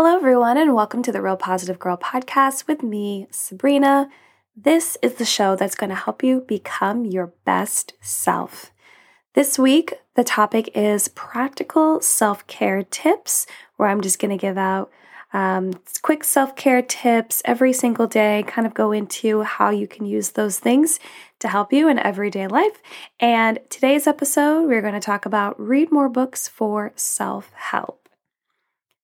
Hello everyone and welcome to the Real Positive Girl Podcast with me, Sabrina. This is the show that's going to help you become your best self. This week, the topic is practical self-care tips, where I'm just going to give out quick self-care tips every single day, kind of go into how you can use those things to help you in everyday life. And today's episode, we're going to talk about read more books for self-help.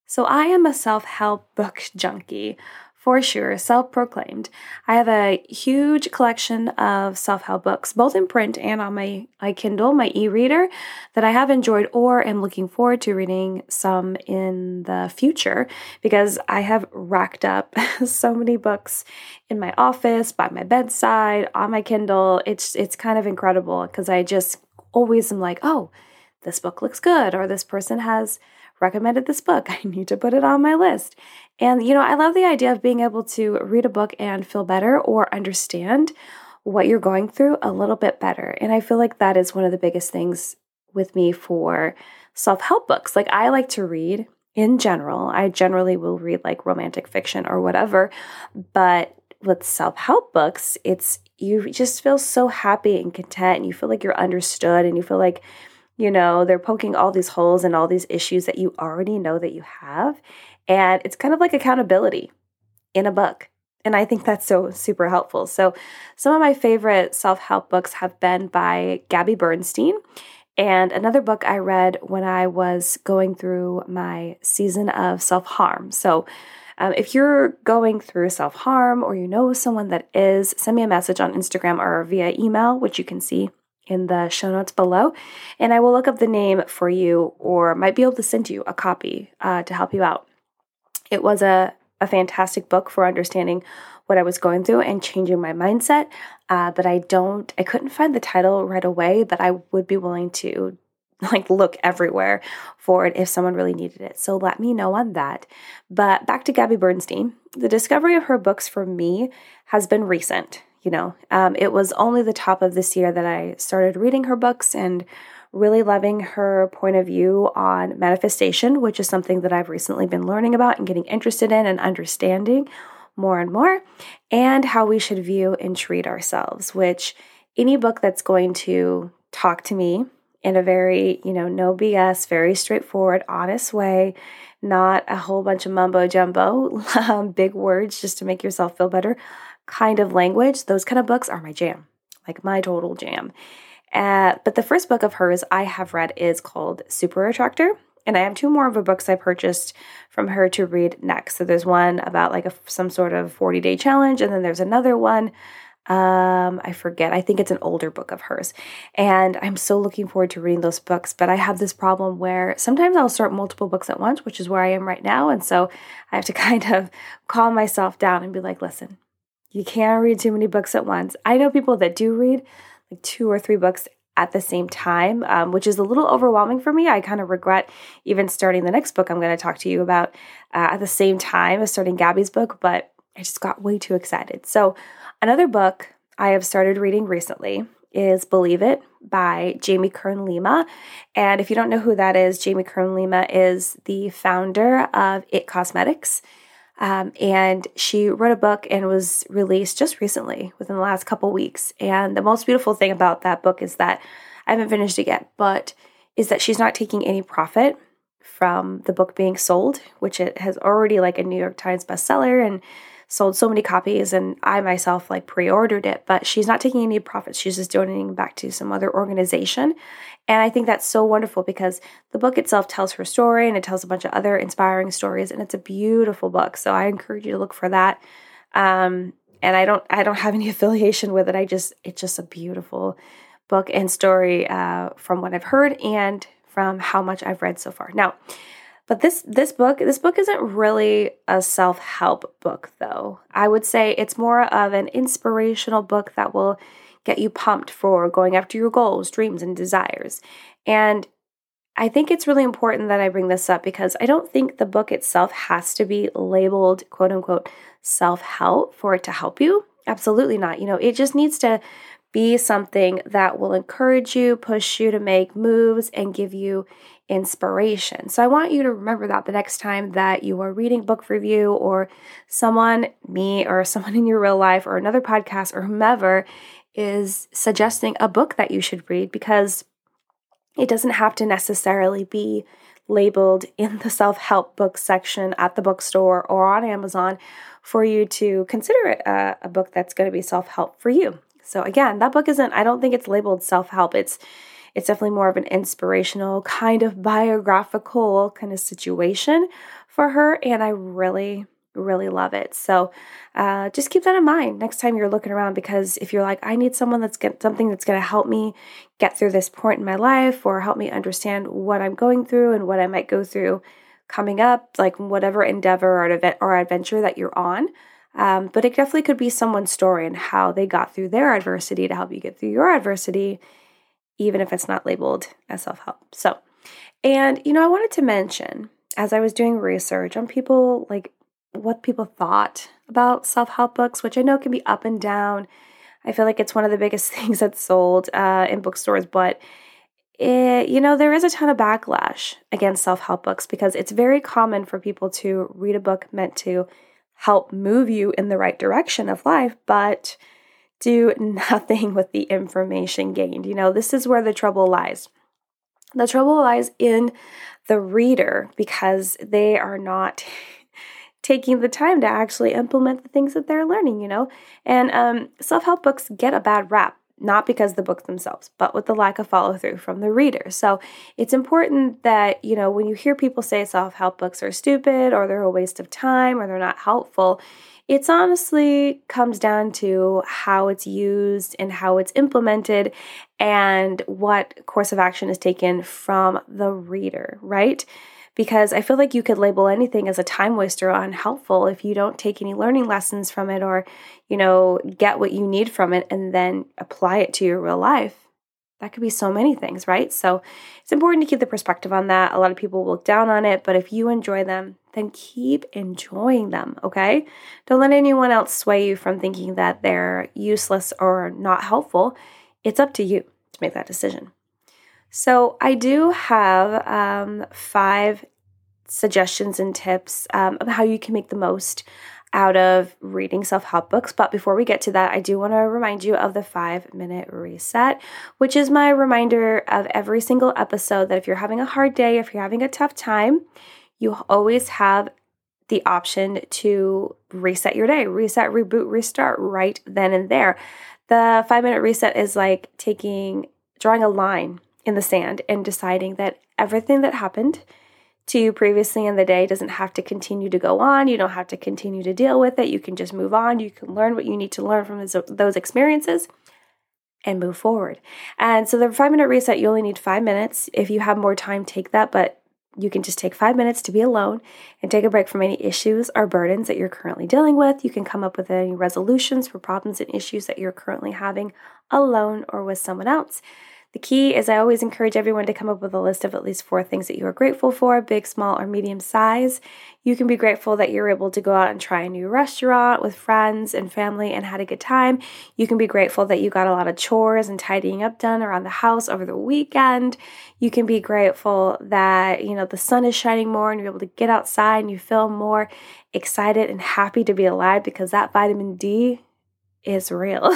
So I am a self-help book junkie, for sure, self-proclaimed. I have a huge collection of self-help books, both in print and on my Kindle, my e-reader, that I have enjoyed or am looking forward to reading some in the future, because I have racked up so many books in my office, by my bedside, on my Kindle. It's kind of incredible because I just always am like, oh, this book looks good, or this person has recommended this book. I need to put it on my list. And, you know, I love the idea of being able to read a book and feel better or understand what you're going through a little bit better. And I feel like that is one of the biggest things with me for self-help books. Like, I like to read in general. I generally will read like romantic fiction or whatever, but with self-help books, you just feel so happy and content, and you feel like you're understood, and you feel like, you know, they're poking all these holes and all these issues that you already know that you have. And it's kind of like accountability in a book. And I think that's so super helpful. So some of my favorite self-help books have been by Gabby Bernstein. And another book I read when I was going through my season of self-harm. So if you're going through self-harm, or you know someone that is, send me a message on Instagram or via email, which you can see in the show notes below, and I will look up the name for you, or might be able to send you a copy to help you out. It was a fantastic book for understanding what I was going through and changing my mindset, but I couldn't find the title right away, but I would be willing to like look everywhere for it if someone really needed it. So let me know on that. But back to Gabby Bernstein, the discovery of her books for me has been recent. You know, it was only the top of this year that I started reading her books and really loving her point of view on manifestation, which is something that I've recently been learning about and getting interested in and understanding more and more, and how we should view and treat ourselves, which any book that's going to talk to me in a very, you know, no BS, very straightforward, honest way, not a whole bunch of mumbo jumbo, big words just to make yourself feel better kind of language, those kind of books are my jam, like my total jam. But the first book of hers I have read is called Super Attractor, and I have two more of her books I purchased from her to read next. So there's one about like some sort of 40-day challenge, and then there's another one, I forget, I think it's an older book of hers. And I'm so looking forward to reading those books, but I have this problem where sometimes I'll start multiple books at once, which is where I am right now, and so I have to kind of calm myself down and be like, listen, you can't read too many books at once. I know people that do read like 2 or 3 books at the same time, which is a little overwhelming for me. I kind of regret even starting the next book I'm going to talk to you about at the same time as starting Gabby's book, but I just got way too excited. So another book I have started reading recently is Believe It by Jamie Kern Lima. And if you don't know who that is, Jamie Kern Lima is the founder of It Cosmetics. And she wrote a book and was released just recently within the last couple weeks. And the most beautiful thing about that book is that I haven't finished it yet, but is that she's not taking any profit from the book being sold, which it has already like a New York Times bestseller and sold so many copies. And I myself like pre-ordered it, but she's not taking any profits. She's just donating back to some other organization. And I think that's so wonderful because the book itself tells her story, and it tells a bunch of other inspiring stories, and it's a beautiful book. So I encourage you to look for that. And I don't have any affiliation with it. It's just a beautiful book and story from what I've heard and from how much I've read so far. Now, but this book isn't really a self-help book, though. I would say it's more of an inspirational book that will get you pumped for going after your goals, dreams, and desires. And I think it's really important that I bring this up because I don't think the book itself has to be labeled, quote unquote, self-help for it to help you. Absolutely not. You know, it just needs to be something that will encourage you, push you to make moves, and give you inspiration. So I want you to remember that the next time that you are reading book review or someone, me or someone in your real life or another podcast or whomever is suggesting a book that you should read, because it doesn't have to necessarily be labeled in the self-help book section at the bookstore or on Amazon for you to consider it a book that's going to be self-help for you. So again, that book isn't, I don't think it's labeled self-help. It's definitely more of an inspirational kind of biographical kind of situation for her. And I really, really love it. So just keep that in mind next time you're looking around, because if you're like, I need someone that's got something that's going to help me get through this point in my life or help me understand what I'm going through and what I might go through coming up, like whatever endeavor or event or adventure that you're on. But it definitely could be someone's story and how they got through their adversity to help you get through your adversity, even if it's not labeled as self-help. So, and you know, I wanted to mention, as I was doing research on people, like what people thought about self-help books, which I know can be up and down. I feel like it's one of the biggest things that's sold in bookstores, but it, you know, there is a ton of backlash against self-help books because it's very common for people to read a book meant to help move you in the right direction of life, but do nothing with the information gained. You know, this is where the trouble lies. The trouble lies in the reader, because they are not taking the time to actually implement the things that they're learning, you know. And self-help books get a bad rap, not because the books themselves, but with the lack of follow-through from the reader. So it's important that, you know, when you hear people say self-help books are stupid or they're a waste of time or they're not helpful, it's honestly comes down to how it's used and how it's implemented and what course of action is taken from the reader, right? Because I feel like you could label anything as a time waster or unhelpful if you don't take any learning lessons from it or, you know, get what you need from it and then apply it to your real life. That could be so many things, right? So it's important to keep the perspective on that. A lot of people look down on it, but if you enjoy them, then keep enjoying them, okay? Don't let anyone else sway you from thinking that they're useless or not helpful. It's up to you to make that decision. So I do have 5 suggestions and tips of how you can make the most out of reading self-help books. But before we get to that, I do want to remind you of the 5-minute reset, which is my reminder of every single episode that if you're having a hard day, if you're having a tough time, you always have the option to reset your day, reset, reboot, restart right then and there. The 5-minute reset is like drawing a line in the sand and deciding that everything that happened to you previously in the day doesn't have to continue to go on. You don't have to continue to deal with it. You can just move on. You can learn what you need to learn from those experiences and move forward. And so the 5-minute reset, you only need 5 minutes. If you have more time, take that, but you can just take 5 minutes to be alone and take a break from any issues or burdens that you're currently dealing with. You can come up with any resolutions for problems and issues that you're currently having alone or with someone else. The key is I always encourage everyone to come up with a list of at least 4 things that you are grateful for, big, small, or medium size. You can be grateful that you're able to go out and try a new restaurant with friends and family and had a good time. You can be grateful that you got a lot of chores and tidying up done around the house over the weekend. You can be grateful that, you know, the sun is shining more and you're able to get outside and you feel more excited and happy to be alive, because that vitamin D is real.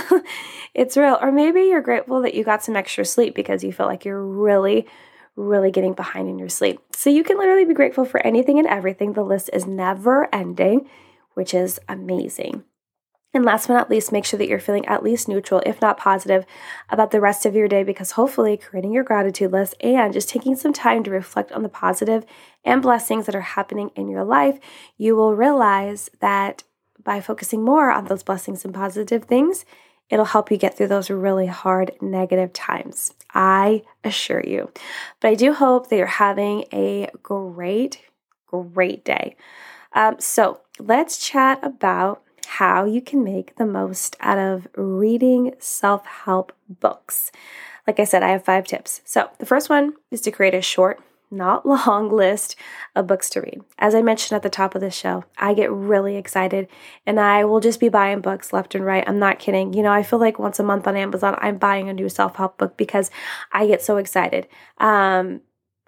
It's real. Or maybe you're grateful that you got some extra sleep because you feel like you're really, really getting behind in your sleep. So you can literally be grateful for anything and everything. The list is never ending, which is amazing. And last but not least, make sure that you're feeling at least neutral, if not positive, about the rest of your day, because hopefully creating your gratitude list and just taking some time to reflect on the positive and blessings that are happening in your life, you will realize that by focusing more on those blessings and positive things, it'll help you get through those really hard negative times, I assure you. But I do hope that you're having a great, great day. So let's chat about how you can make the most out of reading self-help books. Like I said, I have 5 tips. So the first one is to create a short, not long, list of books to read. As I mentioned at the top of the show, I get really excited and I will just be buying books left and right. I'm not kidding. You know, I feel like once a month on Amazon, I'm buying a new self-help book because I get so excited.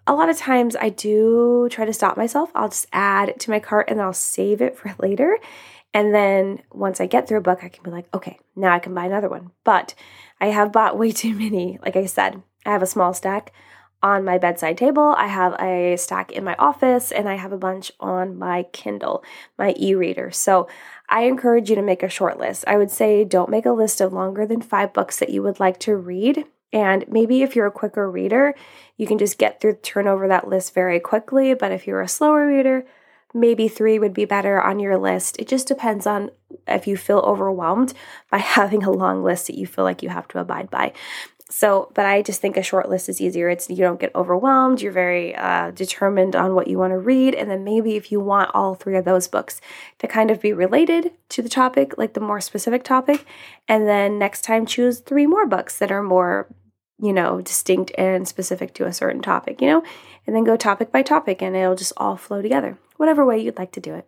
A lot of times I do try to stop myself. I'll just add it to my cart and then I'll save it for later. And then once I get through a book, I can be like, okay, now I can buy another one. But I have bought way too many. Like I said, I have a small stack on my bedside table. I have a stack in my office, and I have a bunch on my Kindle, my e-reader. So I encourage you to make a short list. I would say don't make a list of longer than 5 books that you would like to read. And maybe if you're a quicker reader, you can just get through, turn over that list very quickly. But if you're a slower reader, maybe 3 would be better on your list. It just depends on if you feel overwhelmed by having a long list that you feel like you have to abide by. So, but I just think a short list is easier. It's, you don't get overwhelmed. You're very determined on what you want to read. And then maybe if you want all 3 of those books to kind of be related to the topic, like the more specific topic, and then next time choose 3 more books that are more, you know, distinct and specific to a certain topic, you know, and then go topic by topic, and it'll just all flow together, whatever way you'd like to do it.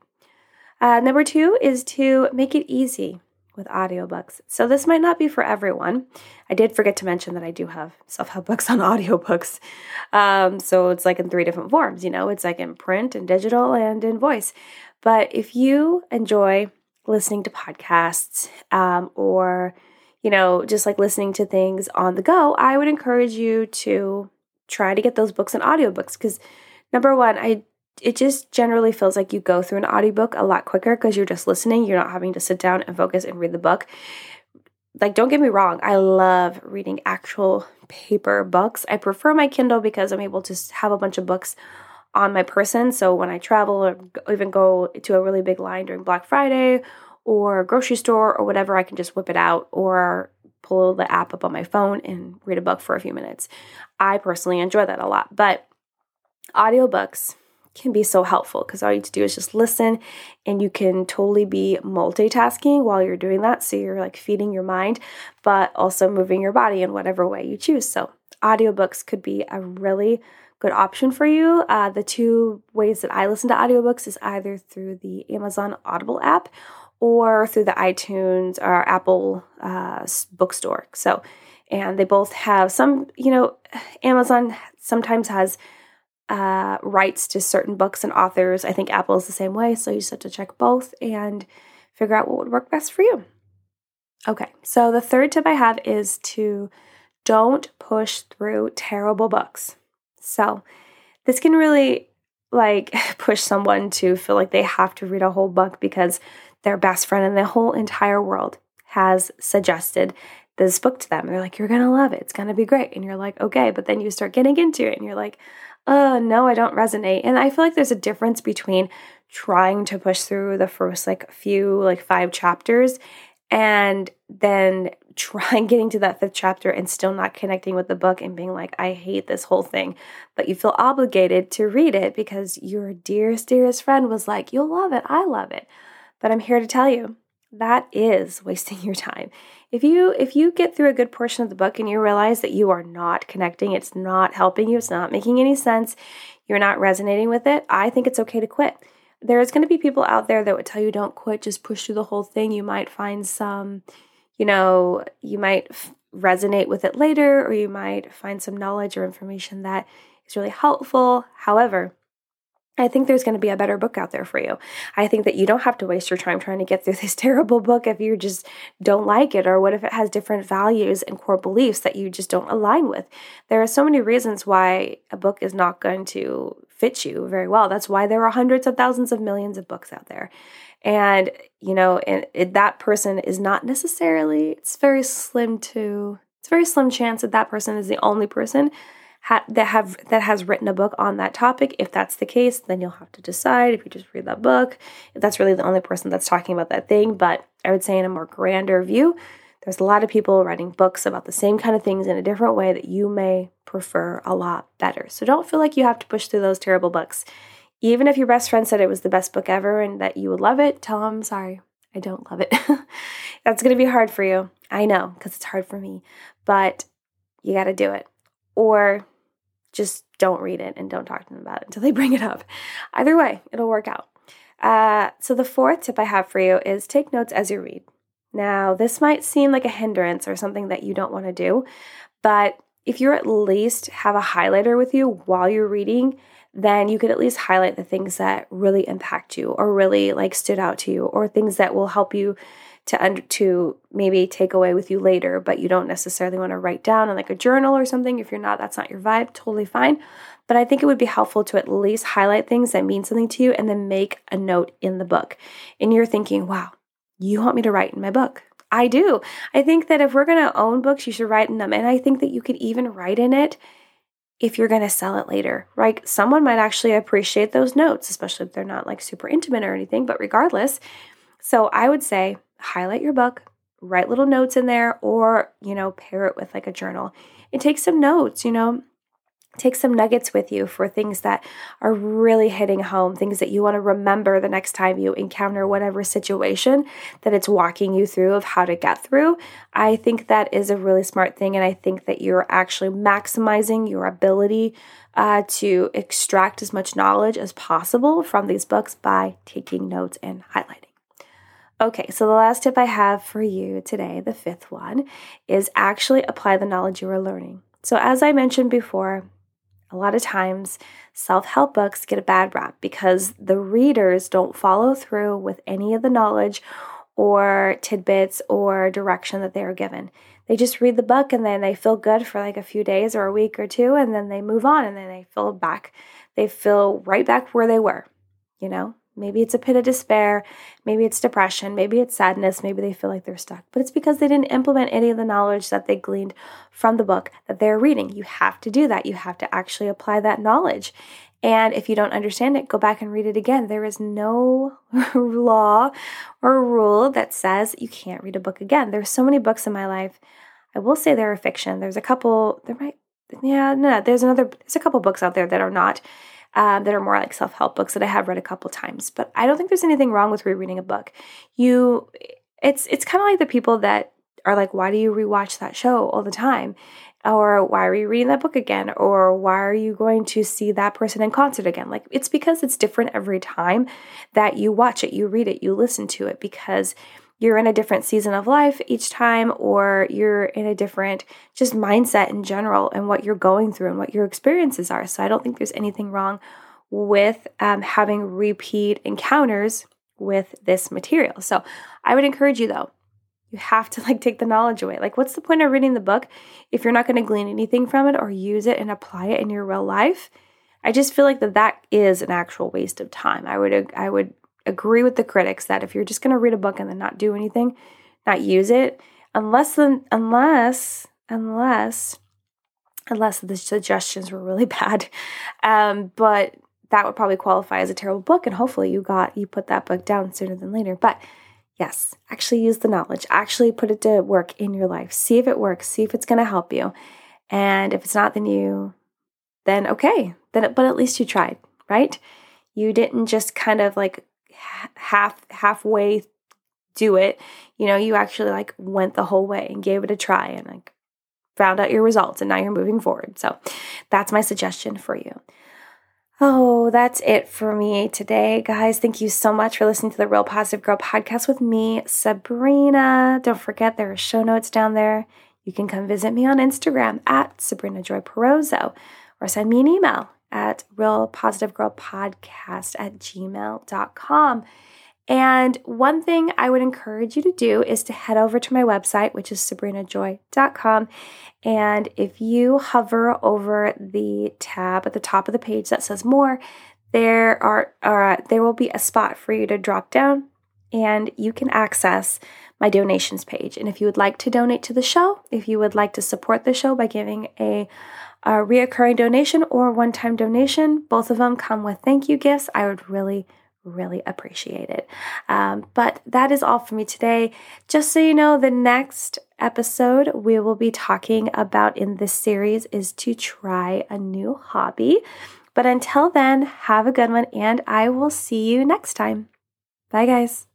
Number 2 is to make it easy with audiobooks. So this might not be for everyone. I did forget to mention that I do have self-help books on audiobooks. So it's like in 3 different forms, you know, it's like in print and digital and in voice. But if you enjoy listening to podcasts, or, you know, just like listening to things on the go, I would encourage you to try to get those books in audiobooks, because number 1, it just generally feels like you go through an audiobook a lot quicker because you're just listening. You're not having to sit down and focus and read the book. Like, don't get me wrong. I love reading actual paper books. I prefer my Kindle because I'm able to have a bunch of books on my person. So when I travel or even go to a really big line during Black Friday or grocery store or whatever, I can just whip it out or pull the app up on my phone and read a book for a few minutes. I personally enjoy that a lot. But audiobooks can be so helpful because all you have to do is just listen, and you can totally be multitasking while you're doing that. So you're like feeding your mind, but also moving your body in whatever way you choose. So audiobooks could be a really good option for you. The 2 ways that I listen to audiobooks is either through the Amazon Audible app or through the iTunes or Apple bookstore. So, and they both have some, you know, Amazon sometimes has rights to certain books and authors. I think Apple is the same way, so you just have to check both and figure out what would work best for you. Okay, so the 3rd tip I have is to don't push through terrible books. So this can really like push someone to feel like they have to read a whole book because their best friend in the whole entire world has suggested this book to them. They're like, you're going to love it. It's going to be great. And you're like, okay, but then you start getting into it and you're like, oh, no, I don't resonate. And I feel like there's a difference between trying to push through the first like few, like 5 chapters, and then trying getting to that 5th chapter and still not connecting with the book and being like, I hate this whole thing. But you feel obligated to read it because your dearest, dearest friend was like, you'll love it. I love it. But I'm here to tell you, that is wasting your time. If you get through a good portion of the book and you realize that you are not connecting, it's not helping you, it's not making any sense, you're not resonating with it, I think it's okay to quit. There's going to be people out there that would tell you don't quit, just push through the whole thing. You might find some, you know, you might resonate with it later, or you might find some knowledge or information that is really helpful. However, I think there's going to be a better book out there for you. I think that you don't have to waste your time trying to get through this terrible book if you just don't like it, or what if it has different values and core beliefs that you just don't align with. There are so many reasons why a book is not going to fit you very well. That's why there are hundreds of thousands of millions of books out there. And, you know, and that person is not necessarily, it's very slim chance that that person is the only person that has written a book on that topic. If that's the case, then you'll have to decide if you just read that book, if that's really the only person that's talking about that thing. But I would say in a more grander view, there's a lot of people writing books about the same kind of things in a different way that you may prefer a lot better. So don't feel like you have to push through those terrible books. Even if your best friend said it was the best book ever and that you would love it, tell them, sorry, I don't love it. That's going to be hard for you. I know, because it's hard for me. But you got to do it. Or just don't read it and don't talk to them about it until they bring it up. Either way, it'll work out. So the 4th tip I have for you is take notes as you read. Now, this might seem like a hindrance or something that you don't want to do, but If you at least have a highlighter with you while you're reading, then you could at least highlight the things that really impact you or really like stood out to you, or things that will help you to maybe take away with you later, but you don't necessarily want to write down in like a journal or something. If you're not, that's not your vibe, totally fine. But I think it would be helpful to at least highlight things that mean something to you and then make a note in the book. And you're thinking, wow, you want me to write in my book? I do. I think that if we're going to own books, you should write in them. And I think that you could even write in it if you're going to sell it later. Like, someone might actually appreciate those notes, especially if they're not like super intimate or anything, but regardless. So I would say highlight your book, write little notes in there, or, you know, pair it with like a journal and take some notes, you know, take some nuggets with you for things that are really hitting home, things that you want to remember the next time you encounter whatever situation that it's walking you through of how to get through. I think that is a really smart thing. And I think that you're actually maximizing your ability to extract as much knowledge as possible from these books by taking notes and highlighting. Okay, so the last tip I have for you today, the fifth one, is actually apply the knowledge you are learning. So as I mentioned before, a lot of times self-help books get a bad rap because the readers don't follow through with any of the knowledge or tidbits or direction that they are given. They just read the book and then they feel good for like a few days or a week or two, and then they move on, and then they feel right back where they were, you know? Maybe it's a pit of despair, maybe it's depression, maybe it's sadness, maybe they feel like they're stuck. But it's because they didn't implement any of the knowledge that they gleaned from the book that they're reading. You have to do that. You have to actually apply that knowledge. And if you don't understand it, go back and read it again. There is no law or rule that says you can't read a book again. There's so many books in my life. I will say there are fiction. There's a couple books out there that are not. That are more like self-help books that I have read a couple times. But I don't think there's anything wrong with rereading a book. It's kind of like the people that are like, why do you rewatch that show all the time? Or why are you reading that book again? Or why are you going to see that person in concert again? Like, it's because it's different every time that you watch it, you read it, you listen to it, because you're in a different season of life each time, or you're in a different just mindset in general and what you're going through and what your experiences are. So I don't think there's anything wrong with having repeat encounters with this material. So I would encourage you, though, you have to like take the knowledge away. Like, what's the point of reading the book if you're not going to glean anything from it or use it and apply it in your real life? I just feel like that is an actual waste of time. I would agree with the critics that if you're just going to read a book and then not do anything, not use it, unless the suggestions were really bad, but that would probably qualify as a terrible book, and hopefully you put that book down sooner than later. But yes, actually use the knowledge, actually put it to work in your life, see if it works, see if it's going to help you, and if it's not, but at least you tried, right? You didn't just kind of like halfway do it. You know, you actually like went the whole way and gave it a try and like found out your results, and now you're moving forward. So that's my suggestion for you. Oh, that's it for me today, guys. Thank you so much for listening to the Real Positive Girl podcast with me, Sabrina. Don't forget, there are show notes down there. You can come visit me on Instagram at SabrinaJoyPerozo, or send me an email at realpositivegirlpodcast@gmail.com. And one thing I would encourage you to do is to head over to my website, which is SabrinaJoy.com. And if you hover over the tab at the top of the page that says more, there will be a spot for you to drop down, and you can access my donations page. And if you would like to donate to the show, if you would like to support the show by giving a reoccurring donation or one-time donation, both of them come with thank you gifts, I would really, really appreciate it. But that is all for me today. Just so you know, the next episode we will be talking about in this series is to try a new hobby. But until then, have a good one, and I will see you next time. Bye, guys.